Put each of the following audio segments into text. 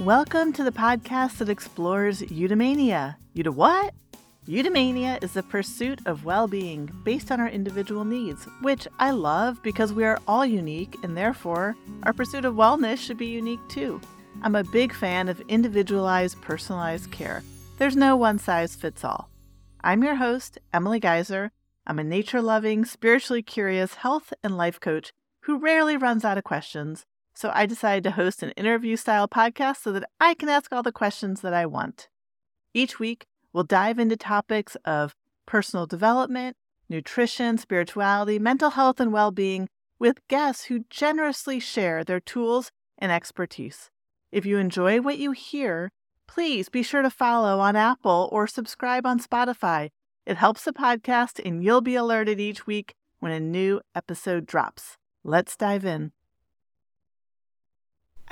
Welcome to the podcast that explores eudaimonia. Euda what? Eudaimonia is the pursuit of well-being based on our individual needs, which I love because we are all unique and therefore our pursuit of wellness should be unique too. I'm a big fan of individualized, personalized care. There's no one-size-fits-all. I'm your host, Emily Geizer. I'm a nature-loving, spiritually curious health and life coach who rarely runs out of questions. So I decided to host an interview-style podcast so that I can ask all the questions that I want. Each week, we'll dive into topics of personal development, nutrition, spirituality, mental health, and well-being with guests who generously share their tools and expertise. If you enjoy what you hear, please be sure to follow on Apple or subscribe on Spotify. It helps the podcast, and you'll be alerted each week when a new episode drops. Let's dive in.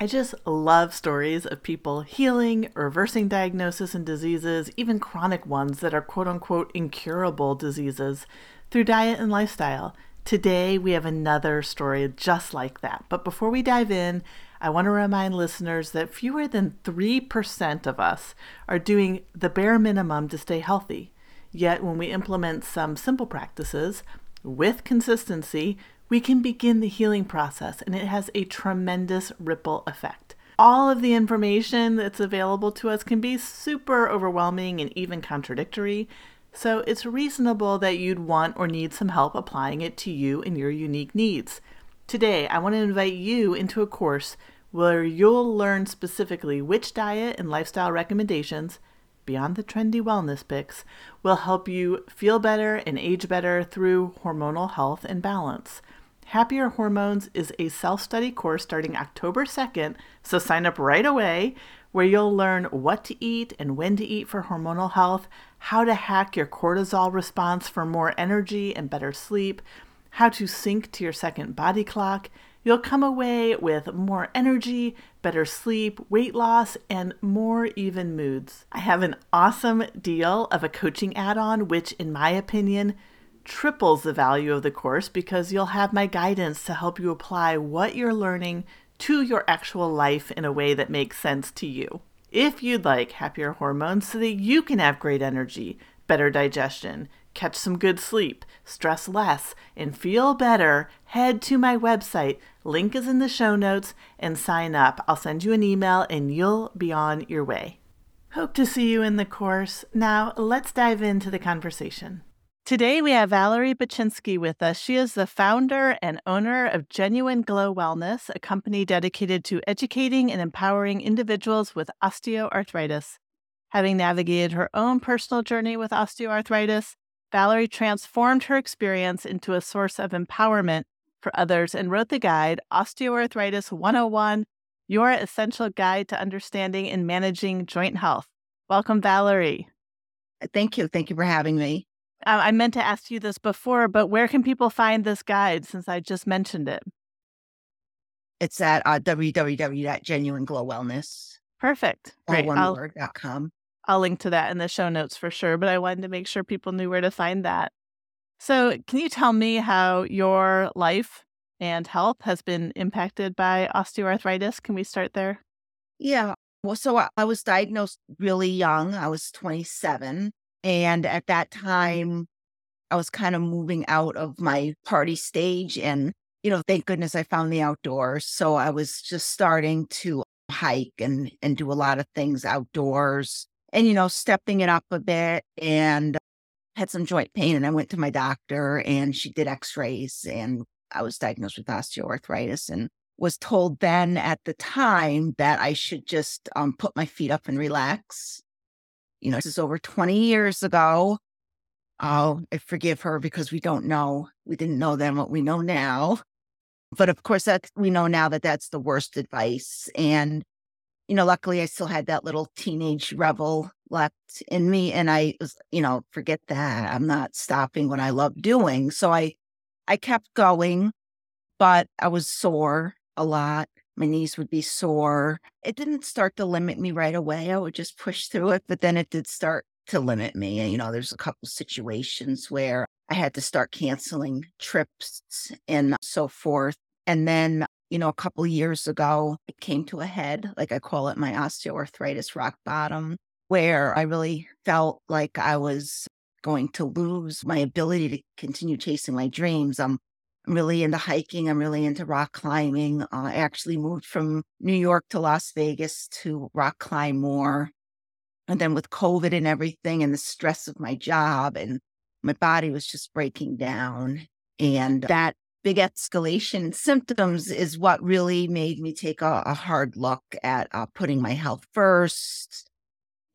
I just love stories of people healing, reversing diagnosis and diseases, even chronic ones that are quote-unquote incurable diseases, through diet and lifestyle. Today, we have another story just like that. But before we dive in, I want to remind listeners that fewer than 3% of us are doing the bare minimum to stay healthy. Yet, when we implement some simple practices with consistency, we can begin the healing process, and it has a tremendous ripple effect. All of the information that's available to us can be super overwhelming and even contradictory, so it's reasonable that you'd want or need some help applying it to you and your unique needs. Today, I want to invite you into a course where you'll learn specifically which diet and lifestyle recommendations, beyond the trendy wellness picks, will help you feel better and age better through hormonal health and balance. Happier Hormones is a self-study course starting October 2nd, so sign up right away, where you'll learn what to eat and when to eat for hormonal health, how to hack your cortisol response for more energy and better sleep, how to sync to your second body clock. You'll come away with more energy, better sleep, weight loss, and more even moods. I have an awesome deal of a coaching add-on, which in my opinion triples the value of the course because you'll have my guidance to help you apply what you're learning to your actual life in a way that makes sense to you. If you'd like Happier Hormones so that you can have great energy, better digestion, catch some good sleep, stress less, and feel better, head to my website. Link is in the show notes and sign up. I'll send you an email and you'll be on your way. Hope to see you in the course. Now let's dive into the conversation. Today we have Valerie Bachinsky with us. She is the founder and owner of Genuine Glow Wellness, a company dedicated to educating and empowering individuals with osteoarthritis. Having navigated her own personal journey with osteoarthritis, Valerie transformed her experience into a source of empowerment for others and wrote the guide, Osteoarthritis 101, Your Essential Guide to Understanding and Managing Joint Health. Welcome, Valerie. Thank you. Thank you for having me. I meant to ask you this before, but where can people find this guide since I just mentioned it? It's at www.genuineglowwellness.com. Perfect. Great. I'll link to that in the show notes for sure, but I wanted to make sure people knew where to find that. So can you tell me how your life and health has been impacted by osteoarthritis? Can we start there? Yeah. Well, so I was diagnosed really young. I was 27. And at that time, I was kind of moving out of my party stage. And, you know, thank goodness I found the outdoors. So I was just starting to hike and do a lot of things outdoors and, you know, stepping it up a bit, and had some joint pain. And I went to my doctor and she did x-rays and I was diagnosed with osteoarthritis, and was told then at the time that I should just put my feet up and relax. You know, this is over 20 years ago. Oh, I forgive her because we don't know. We didn't know then what we know now. But of course, we know now that that's the worst advice. And, you know, luckily I still had that little teenage rebel left in me. And I was, you know, forget that. I'm not stopping what I love doing. So I kept going, but I was sore a lot. My knees would be sore. It didn't start to limit me right away. I would just push through it, but then it did start to limit me. And, you know, there's a couple situations where I had to start canceling trips and so forth. And then a couple years ago, it came to a head. Like, I call it my osteoarthritis rock bottom, where I really felt like I was going to lose my ability to continue chasing my dreams. I'm really into hiking. I'm really into rock climbing. I actually moved from New York to Las Vegas to rock climb more. And then with COVID and everything and the stress of my job, and my body was just breaking down. And that big escalation in symptoms is what really made me take a hard look at putting my health first,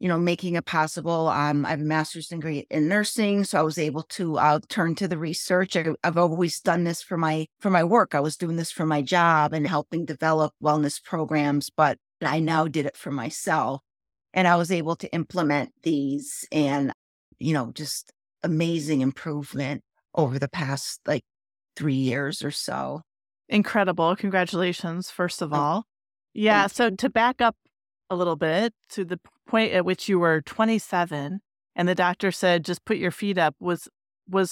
making it possible. I have a master's degree in nursing, so I was able to turn to the research. I've always done this for my work. I was doing this for my job and helping develop wellness programs, but I now did it for myself. And I was able to implement these and, just amazing improvement over the past 3 years or so. Incredible. Congratulations, first of all. Yeah. So to back up a little bit to the point at which you were 27 and the doctor said, just put your feet up, I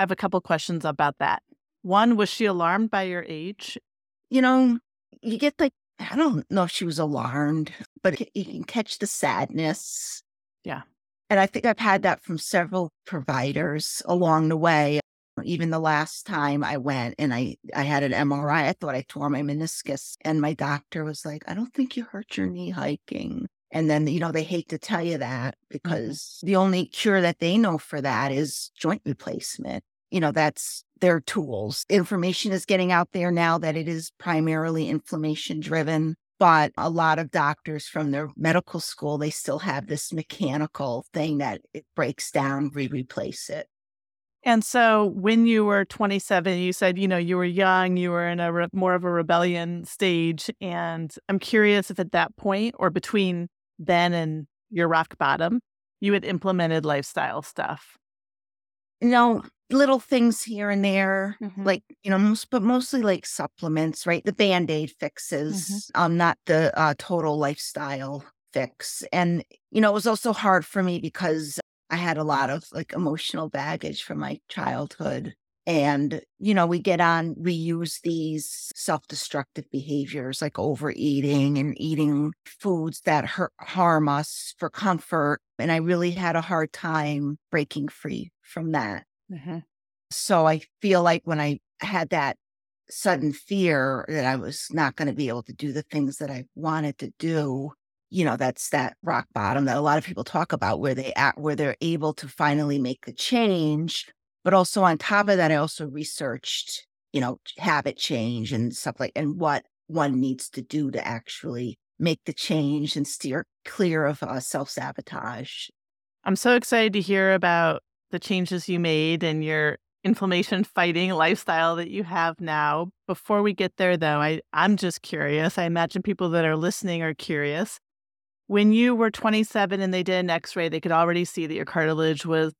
have a couple questions about that. One, was she alarmed by your age? You get I don't know if she was alarmed, but you can catch the sadness. Yeah. And I think I've had that from several providers along the way. Even the last time I went and I had an MRI, I thought I tore my meniscus. And my doctor was like, I don't think you hurt your knee hiking. And then, they hate to tell you that because the only cure that they know for that is joint replacement. That's their tools. Information is getting out there now that it is primarily inflammation driven, but a lot of doctors from their medical school, they still have this mechanical thing that it breaks down, replace it. And so when you were 27, you said, you were young, you were in a more of a rebellion stage. And I'm curious if at that point or between then and your rock bottom, you had implemented lifestyle stuff. Little things here and there, but mostly supplements, right? The Band-Aid fixes, not the total lifestyle fix. And, it was also hard for me because I had a lot of emotional baggage from my childhood. And, we use these self-destructive behaviors like overeating and eating foods that harm us for comfort. And I really had a hard time breaking free from that. So I feel like when I had that sudden fear that I was not going to be able to do the things that I wanted to do, that's that rock bottom that a lot of people talk about, where they're able to finally make the change. But also on top of that, I also researched, habit change and stuff and what one needs to do to actually make the change and steer clear of self-sabotage. I'm so excited to hear about the changes you made and your inflammation fighting lifestyle that you have now. Before we get there, though, I'm just curious. I imagine people that are listening are curious. When you were 27 and they did an x-ray, they could already see that your cartilage was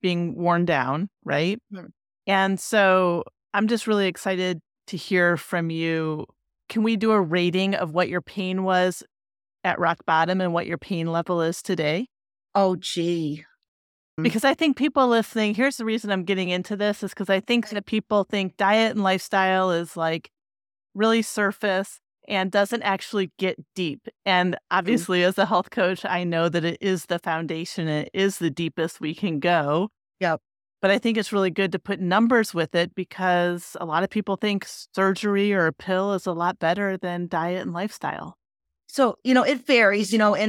being worn down, right? Mm-hmm. And so I'm just really excited to hear from you. Can we do a rating of what your pain was at rock bottom and what your pain level is today? Oh, gee. Because I think people listening, here's the reason I'm getting into this is because I think that people think diet and lifestyle is really surface and doesn't actually get deep. And obviously, as a health coach, I know that it is the foundation. It is the deepest we can go. Yep. But I think it's really good to put numbers with it because a lot of people think surgery or a pill is a lot better than diet and lifestyle. So, it varies, and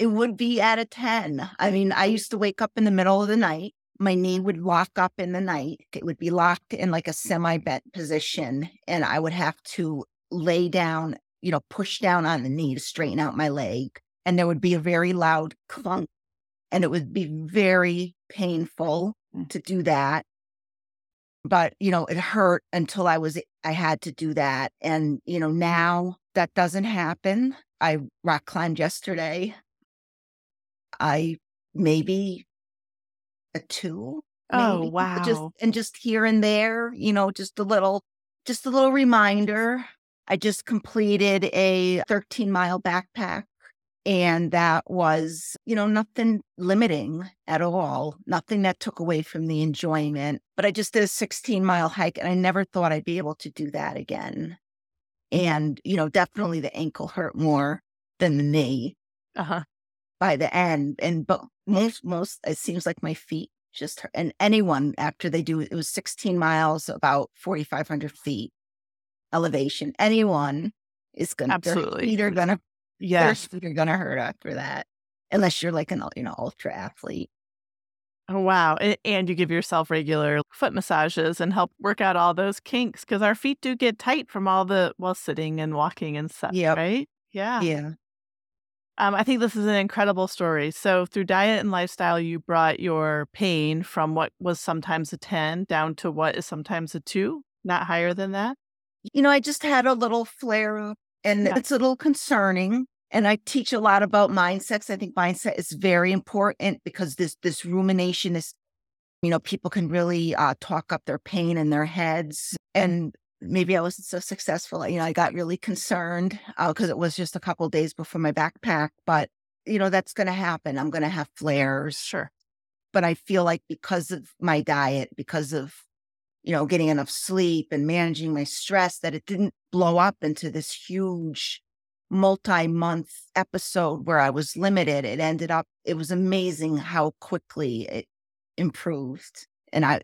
it would be at a 10. I mean, I used to wake up in the middle of the night. My knee would lock up in the night. It would be locked in a semi-bent position. And I would have to lay down, push down on the knee to straighten out my leg. And there would be a very loud clunk. And it would be very painful to do that. But, it hurt until I had to do that. And, now that doesn't happen. I rock climbed yesterday. I maybe a 2. Oh, maybe. Wow. Just here and there, just a little reminder. I just completed a 13-mile backpack, and that was, nothing limiting at all, nothing that took away from the enjoyment. But I just did a 16-mile hike, and I never thought I'd be able to do that again. And, you know, definitely the ankle hurt more than the knee by the end. And but most, it seems like my feet just hurt. And anyone after they do, it was 16 miles, about 4,500 feet elevation. Anyone is going to, absolutely, their feet are going to, yes, their feet are going to hurt after that. Unless you're like an, you know, ultra athlete. Oh, wow. And you give yourself regular foot massages and help work out all those kinks, because our feet do get tight from all the, well, sitting and walking and stuff, yep, right? Yeah. Yeah. I think this is an incredible story. So through diet and lifestyle, you brought your pain from what was sometimes a 10 down to what is sometimes a 2, not higher than that. You know, I just had a little flare up, and it's a little concerning. And I teach a lot about mindsets. I think mindset is very important, because this rumination is, you know, people can really talk up their pain in their heads. And maybe I wasn't so successful. You know, I got really concerned because it was just a couple of days before my backpack. But, you know, that's going to happen. I'm going to have flares. Sure. But I feel like because of my diet, because of, you know, getting enough sleep and managing my stress, that it didn't blow up into this huge multi-month episode where I was limited. It ended up, it was amazing how quickly it improved. And I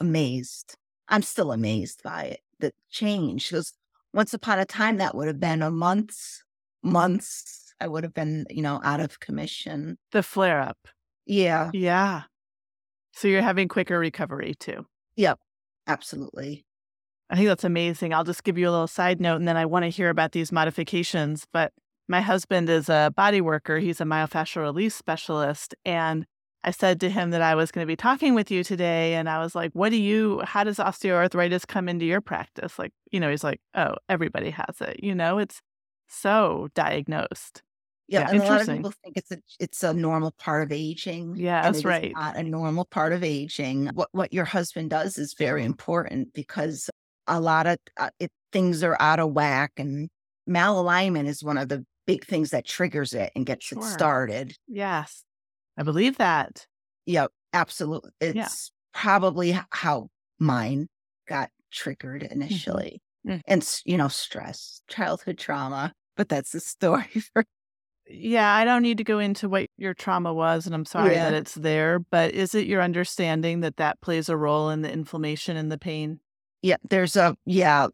amazed. I'm still amazed by it, the change. Because once upon a time, that would have been a months. I would have been, you know, out of commission. The flare up. Yeah. Yeah. So you're having quicker recovery too. Yep. Absolutely. I think that's amazing. I'll just give you a little side note, and then I want to hear about these modifications. But my husband is a body worker. He's a myofascial release specialist. And I said to him that I was going to be talking with you today. And I was like, how does osteoarthritis come into your practice? Like, you know, he's like, oh, everybody has it. You know, it's so diagnosed. Yeah. And a lot of people think it's a normal part of aging. Yeah, that's right. It's not a normal part of aging. What your husband does is very important, because a lot of things are out of whack, and malalignment is one of the big things that triggers it and gets it started. Yes. I believe that. Yeah, absolutely. It's probably how mine got triggered initially. Mm-hmm. And, you know, stress, childhood trauma, but that's the story. Yeah, I don't need to go into what your trauma was, and I'm sorry that it's there, but is it your understanding that that plays a role in the inflammation and the pain? Yeah,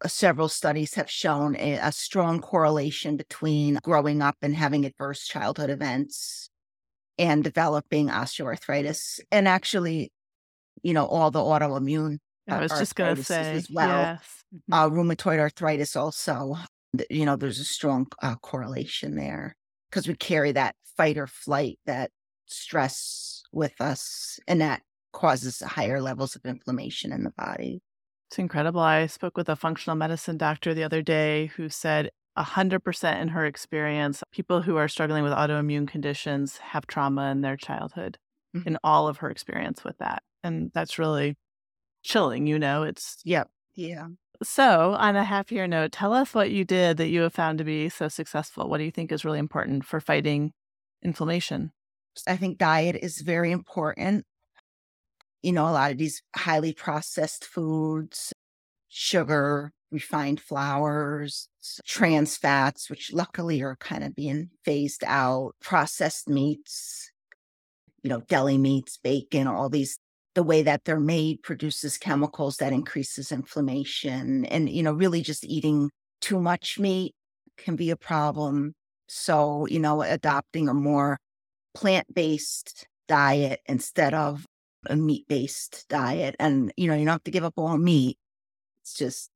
several studies have shown a strong correlation between growing up and having adverse childhood events and developing osteoarthritis, and actually, you know, all the autoimmune. I was just going to say, as well, yes. Rheumatoid arthritis also, you know, there's a strong correlation there, because we carry that fight or flight, that stress with us, and that causes higher levels of inflammation in the body. It's incredible. I spoke with a functional medicine doctor the other day who said 100% in her experience, people who are struggling with autoimmune conditions have trauma in their childhood, in all of her experience with that. And that's really chilling, you know, it's. Yeah. Yeah. So on a happier note, tell us what you did that you have found to be so successful. What do you think is really important for fighting inflammation? I think diet is very important. You know, a lot of these highly processed foods, sugar, refined flours, trans fats, which luckily are kind of being phased out, processed meats, you know, deli meats, bacon, all these, the way that they're made produces chemicals that increases inflammation. And, you know, really just eating too much meat can be a problem. So, you know, adopting a more plant-based diet instead of a meat-based diet. And, you know, you don't have to give up all meat. It's just,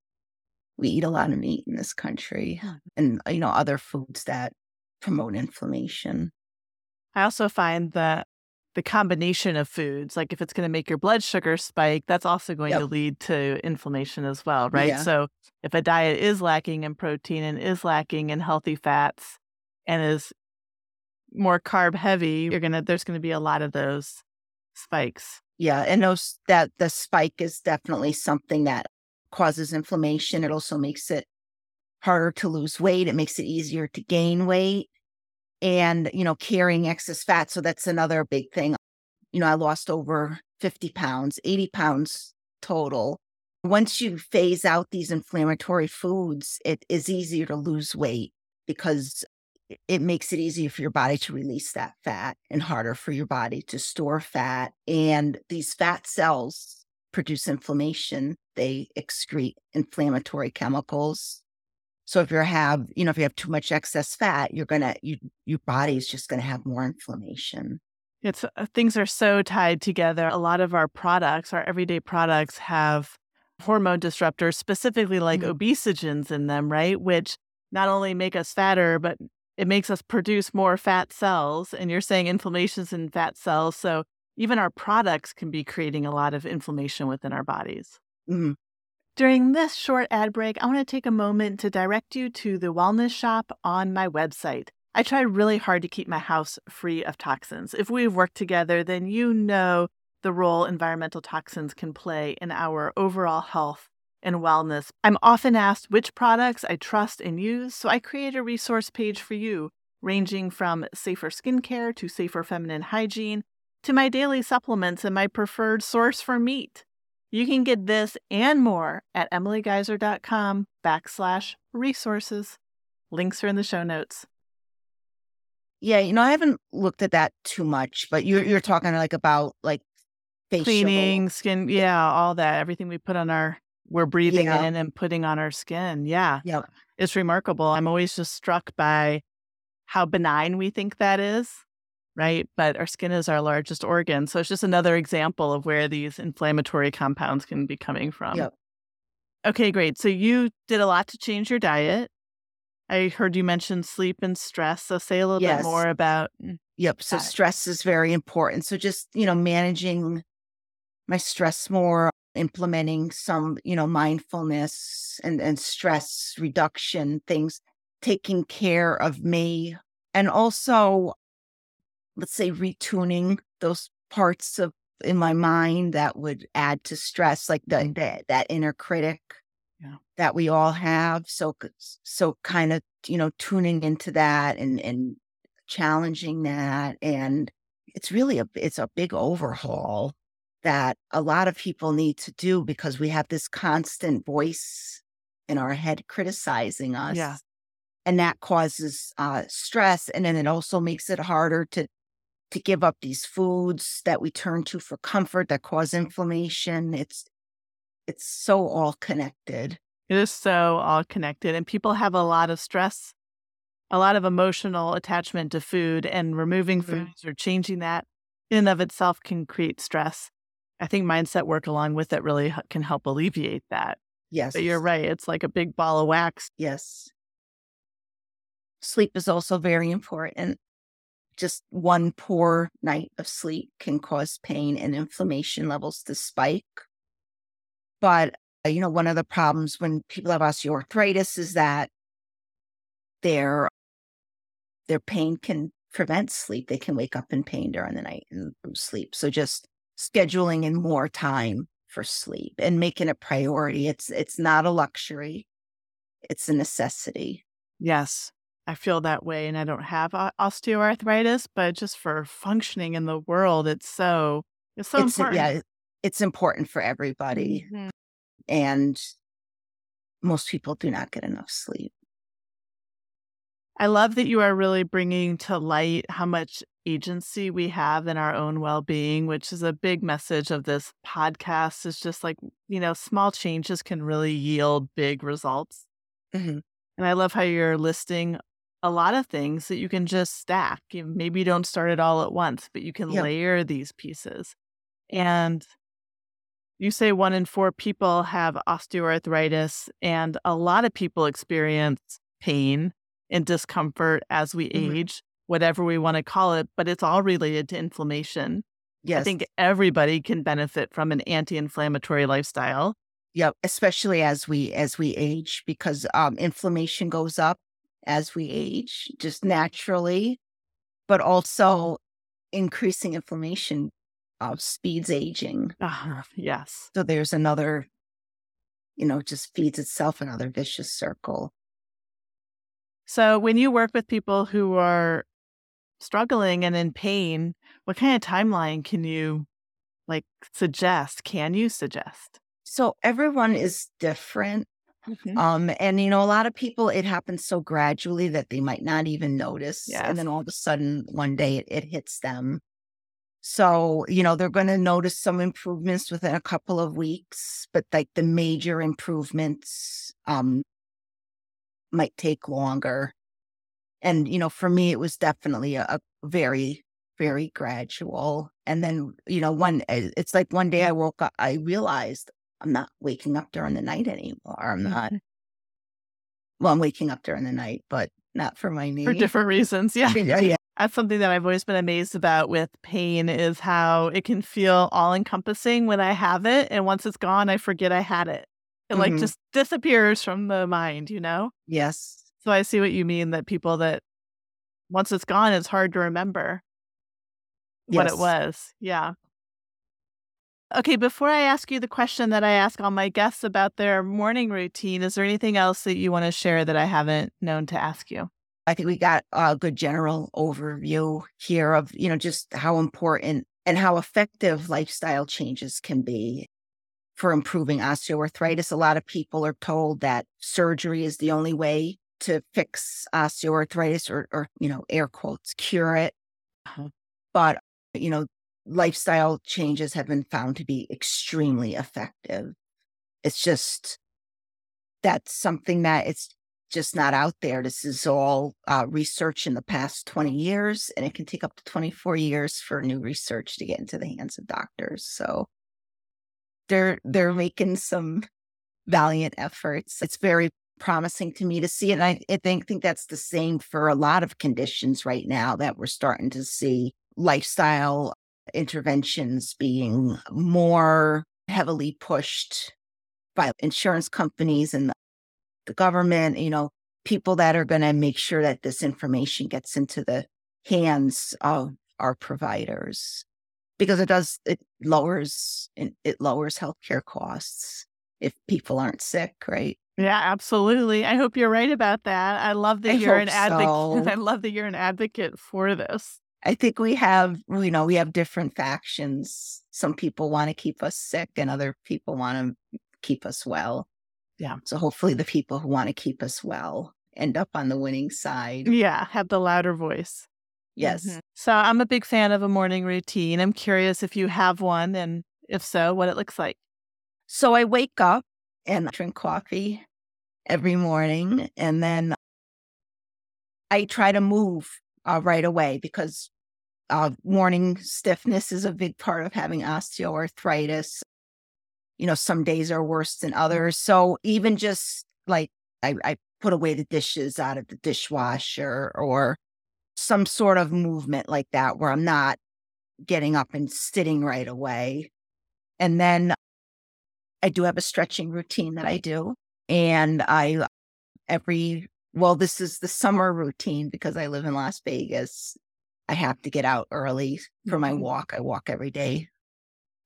we eat a lot of meat in this country, and, you know, other foods that promote inflammation. I also find that the combination of foods, like if it's going to make your blood sugar spike, that's also going to lead to inflammation as well, right? Yeah. So if a diet is lacking in protein and is lacking in healthy fats and is more carb heavy, there's going to be a lot of those spikes. Yeah. And that the spike is definitely something that causes inflammation. It also makes it harder to lose weight. It makes it easier to gain weight, and, you know, carrying excess fat. So that's another big thing. You know, I lost over 50 pounds, 80 pounds total Once you phase out these inflammatory foods, it is easier to lose weight because it makes it easier for your body to release that fat and harder for your body to store fat. And these fat cells produce inflammation. They excrete inflammatory chemicals. So if you have, if you have too much excess fat, your body's just going to have more inflammation. It's things are so tied together. A lot of our products, our everyday products, have hormone disruptors, specifically like obesogens in them, right? Which not only make us fatter, but it makes us produce more fat cells. And you're saying inflammation's in fat cells. So even our products can be creating a lot of inflammation within our bodies. Mm-hmm. During this short ad break, I want to take a moment to direct you to the wellness shop on my website. I try really hard to keep my house free of toxins. If we've worked together, then you know the role environmental toxins can play in our overall health and wellness. I'm often asked which products I trust and use, so I create a resource page for you, ranging from safer skincare to safer feminine hygiene to my daily supplements and my preferred source for meat. You can get this and more at emilygeizer.com/resources. Links are in the show notes. Yeah, I haven't looked at that too much, but you're talking about facial cleaning, skin, all that, everything we put on we're breathing in and putting on our skin. Yeah. Yep. It's remarkable. I'm always just struck by how benign we think that is, right? But our skin is our largest organ. So it's just another example of where these inflammatory compounds can be coming from. Yep. Okay, great. So you did a lot to change your diet. I heard you mention sleep and stress. So say a little bit more about that. So stress is very important. So just, managing my stress more, implementing some, mindfulness and stress reduction things, taking care of me, and also, let's say, retuning those parts in my mind that would add to stress, like that inner critic that we all have. So kind of, tuning into that and challenging that. And it's really it's a big overhaul that a lot of people need to do because we have this constant voice in our head criticizing us. Yeah. And that causes stress. And then it also makes it harder to give up these foods that we turn to for comfort that cause inflammation. It's so all connected. It is so all connected. And people have a lot of stress, a lot of emotional attachment to food, and removing foods or changing that in and of itself can create stress. I think mindset work along with it really can help alleviate that. Yes. But you're right. It's like a big ball of wax. Yes. Sleep is also very important. Just one poor night of sleep can cause pain and inflammation levels to spike. But, one of the problems when people have osteoarthritis is that their pain can prevent sleep. They can wake up in pain during the night and sleep. So just scheduling in more time for sleep and making it priority. It's not a luxury. It's a necessity. Yes. I feel that way, and I don't have osteoarthritis, but just for functioning in the world, it's so important. Yeah, it's important for everybody. Mm-hmm. And most people do not get enough sleep. I love that you are really bringing to light how much agency we have in our own well-being, which is a big message of this podcast. It's just small changes can really yield big results. Mm-hmm. And I love how you're listing a lot of things that you can just stack. Maybe you don't start it all at once, but you can layer these pieces. And you say 1 in 4 people have osteoarthritis, and a lot of people experience pain and discomfort as we age, whatever we want to call it, but it's all related to inflammation. Yes. I think everybody can benefit from an anti-inflammatory lifestyle. Yeah, especially as we age, because inflammation goes up as we age, just naturally, but also increasing inflammation speeds aging. Yes. So there's another, just feeds itself another vicious circle. So when you work with people who are struggling and in pain, what kind of timeline can you suggest? So everyone is different. Mm-hmm. And, you know, a lot of people, it happens so gradually that they might not even notice. Yes. And then all of a sudden, one day it hits them. So, you know, they're going to notice some improvements within a couple of weeks, but like the major improvements might take longer. And, you know, for me, it was definitely a very, very gradual. And then, you know, it's like one day I woke up, I realized I'm not waking up during the night anymore. I'm waking up during the night, but not for my knee. For different reasons. Yeah. Yeah. That's something that I've always been amazed about with pain, is how it can feel all encompassing when I have it. And once it's gone, I forget I had it. It mm-hmm. like just disappears from the mind, you know? Yes. So I see what you mean, that people that once it's gone, it's hard to remember yes. what it was. Yeah. Okay, before I ask you the question that I ask all my guests about their morning routine, is there anything else that you want to share that I haven't known to ask you? I think we got a good general overview here of, you know, just how important and how effective lifestyle changes can be for improving osteoarthritis. A lot of people are told that surgery is the only way to fix osteoarthritis or you know, air quotes, cure it. Uh-huh. But, you know, lifestyle changes have been found to be extremely effective. It's just, that's something that it's just not out there. This is all research in the past 20 years, and it can take up to 24 years for new research to get into the hands of doctors. So they're making some valiant efforts. It's very promising to me to see it. And I think that's the same for a lot of conditions right now, that we're starting to see lifestyle interventions being more heavily pushed by insurance companies and the government, you know, people that are going to make sure that this information gets into the hands of our providers, because it lowers healthcare costs if people aren't sick, right? Yeah, absolutely. I hope you're right about that. I love that you're an advocate for this. I think we have different factions. Some people want to keep us sick and other people want to keep us well. Yeah. So hopefully the people who want to keep us well end up on the winning side. Yeah. Have the louder voice. Yes. Mm-hmm. So I'm a big fan of a morning routine. I'm curious if you have one, and if so, what it looks like. So I wake up and drink coffee every morning, and then I try to move right away, because morning stiffness is a big part of having osteoarthritis. You know, some days are worse than others. So even just like I put away the dishes out of the dishwasher, or some sort of movement like that where I'm not getting up and sitting right away. And then I do have a stretching routine that I do. And this is the summer routine because I live in Las Vegas. I have to get out early for my walk. I walk every day.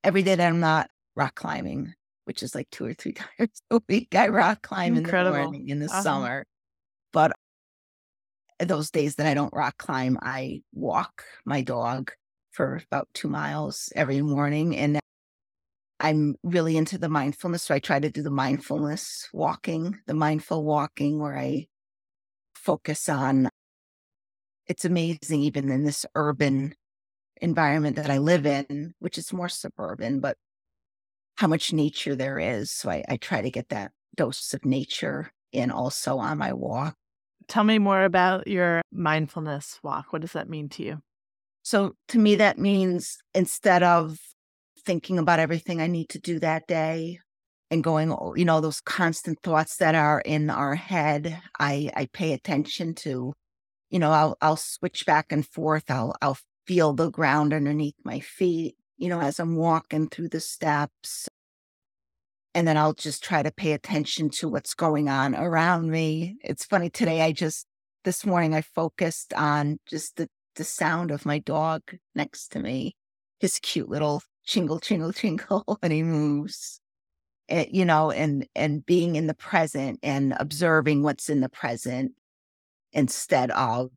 Every day that I'm not rock climbing, which is like 2 or 3 times a week, I rock climb in the morning in the summer. But those days that I don't rock climb, I walk my dog for about 2 miles every morning. And I'm really into the mindfulness. So I try to do the mindful walking where I focus on, it's amazing, even in this urban environment that I live in, which is more suburban, but how much nature there is. So I try to get that dose of nature in also on my walk. Tell me more about your mindfulness walk. What does that mean to you? So to me, that means instead of thinking about everything I need to do that day, and going, you know, those constant thoughts that are in our head, I pay attention to. You know, I'll switch back and forth. I'll feel the ground underneath my feet, you know, as I'm walking through the steps. And then I'll just try to pay attention to what's going on around me. It's funny, today this morning I focused on just the sound of my dog next to me, his cute little chingle, chingle, chingle when he moves. You know, and being in the present and observing what's in the present instead of,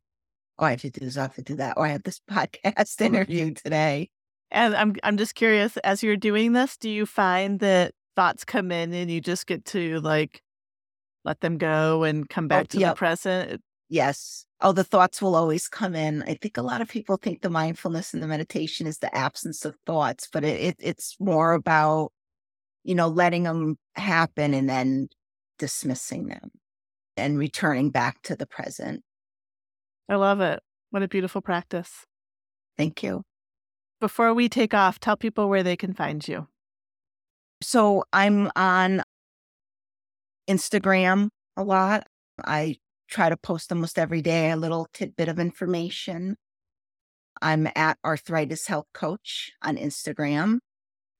I have to do this, I have to do that, or I have this podcast interview today. And I'm just curious, as you're doing this, do you find that thoughts come in and you just get to like let them go and come back to the present? Yes. Oh, the thoughts will always come in. I think a lot of people think the mindfulness and the meditation is the absence of thoughts, but it's more about, you know, letting them happen and then dismissing them and returning back to the present. I love it. What a beautiful practice. Thank you. Before we take off, tell people where they can find you. So I'm on Instagram a lot. I try to post almost every day a little tidbit of information. I'm at Arthritis Health Coach on Instagram.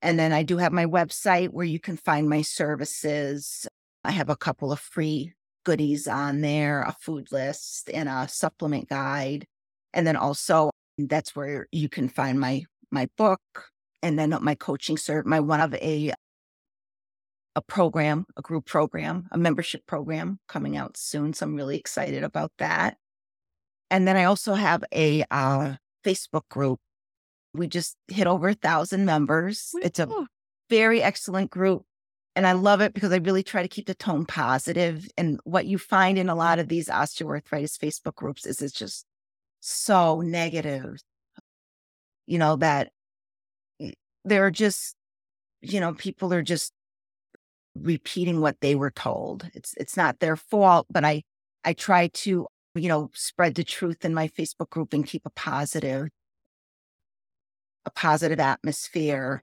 And then I do have my website where you can find my services. I have a couple of free goodies on there, a food list and a supplement guide. And then also that's where you can find my book and then my coaching service, my one of a program, a group program, a membership program coming out soon. So I'm really excited about that. And then I also have a Facebook group. We just hit over 1,000 members. It's a very excellent group. And I love it because I really try to keep the tone positive. And what you find in a lot of these osteoarthritis Facebook groups is it's just so negative, you know, that they're just, you know, people are just repeating what they were told. It's not their fault, but I try to, you know, spread the truth in my Facebook group and keep a positive atmosphere.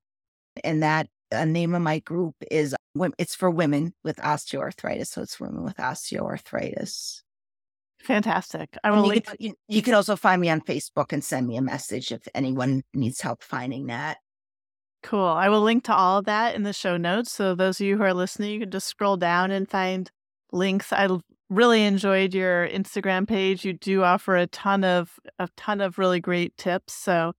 And that the name of my group is, it's for women with osteoarthritis. So it's Women with Osteoarthritis. Fantastic. I will link. You can also find me on Facebook and send me a message if anyone needs help finding that. Cool. I will link to all of that in the show notes. So those of you who are listening, you can just scroll down and find links. I really enjoyed your Instagram page. You do offer a ton of really great tips. So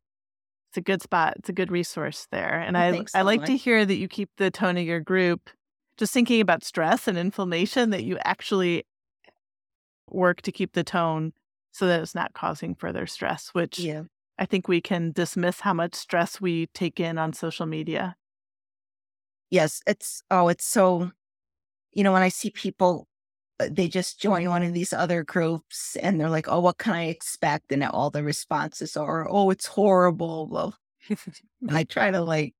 it's a good spot. It's a good resource there. And I like to hear that you keep the tone of your group just thinking about stress and inflammation, that you actually work to keep the tone so that it's not causing further stress, which I think we can dismiss how much stress we take in on social media. Yes, it's so, you know, when I see people, they just join one of these other groups and they're like, oh, what can I expect? And all the responses are, oh, it's horrible. Well, I try to like,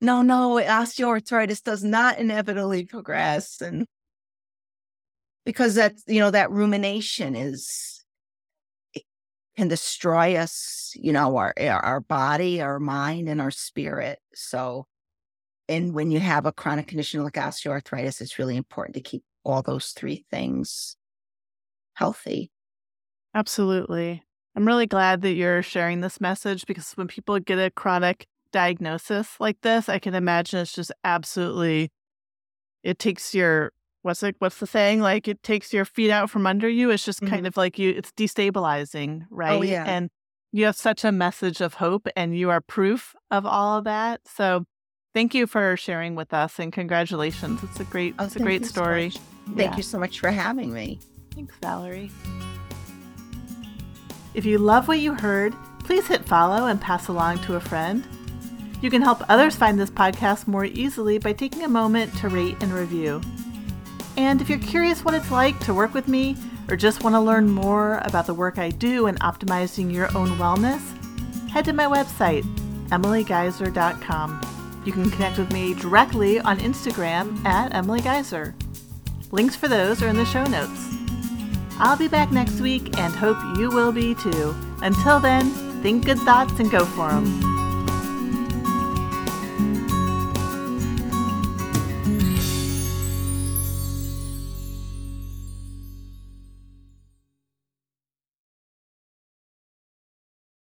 no, osteoarthritis does not inevitably progress. And because that's, you know, that rumination can destroy us, you know, our body, our mind, and our spirit. So, and when you have a chronic condition like osteoarthritis, it's really important to keep all those three things healthy. Absolutely. I'm really glad that you're sharing this message, because when people get a chronic diagnosis like this, I can imagine it's just absolutely, it takes your, what's the saying? Like it takes your feet out from under you. It's just kind of like it's destabilizing, right? Oh, yeah. And you have such a message of hope and you are proof of all of that. So thank you for sharing with us and congratulations. It's a great, story. So thank you so much for having me. Thanks, Valerie. If you love what you heard, please hit follow and pass along to a friend. You can help others find this podcast more easily by taking a moment to rate and review. And if you're curious what it's like to work with me or just want to learn more about the work I do in optimizing your own wellness, head to my website, emilygeizer.com. You can connect with me directly on Instagram at Emily Geizer. Links for those are in the show notes. I'll be back next week and hope you will be too. Until then, think good thoughts and go for 'em.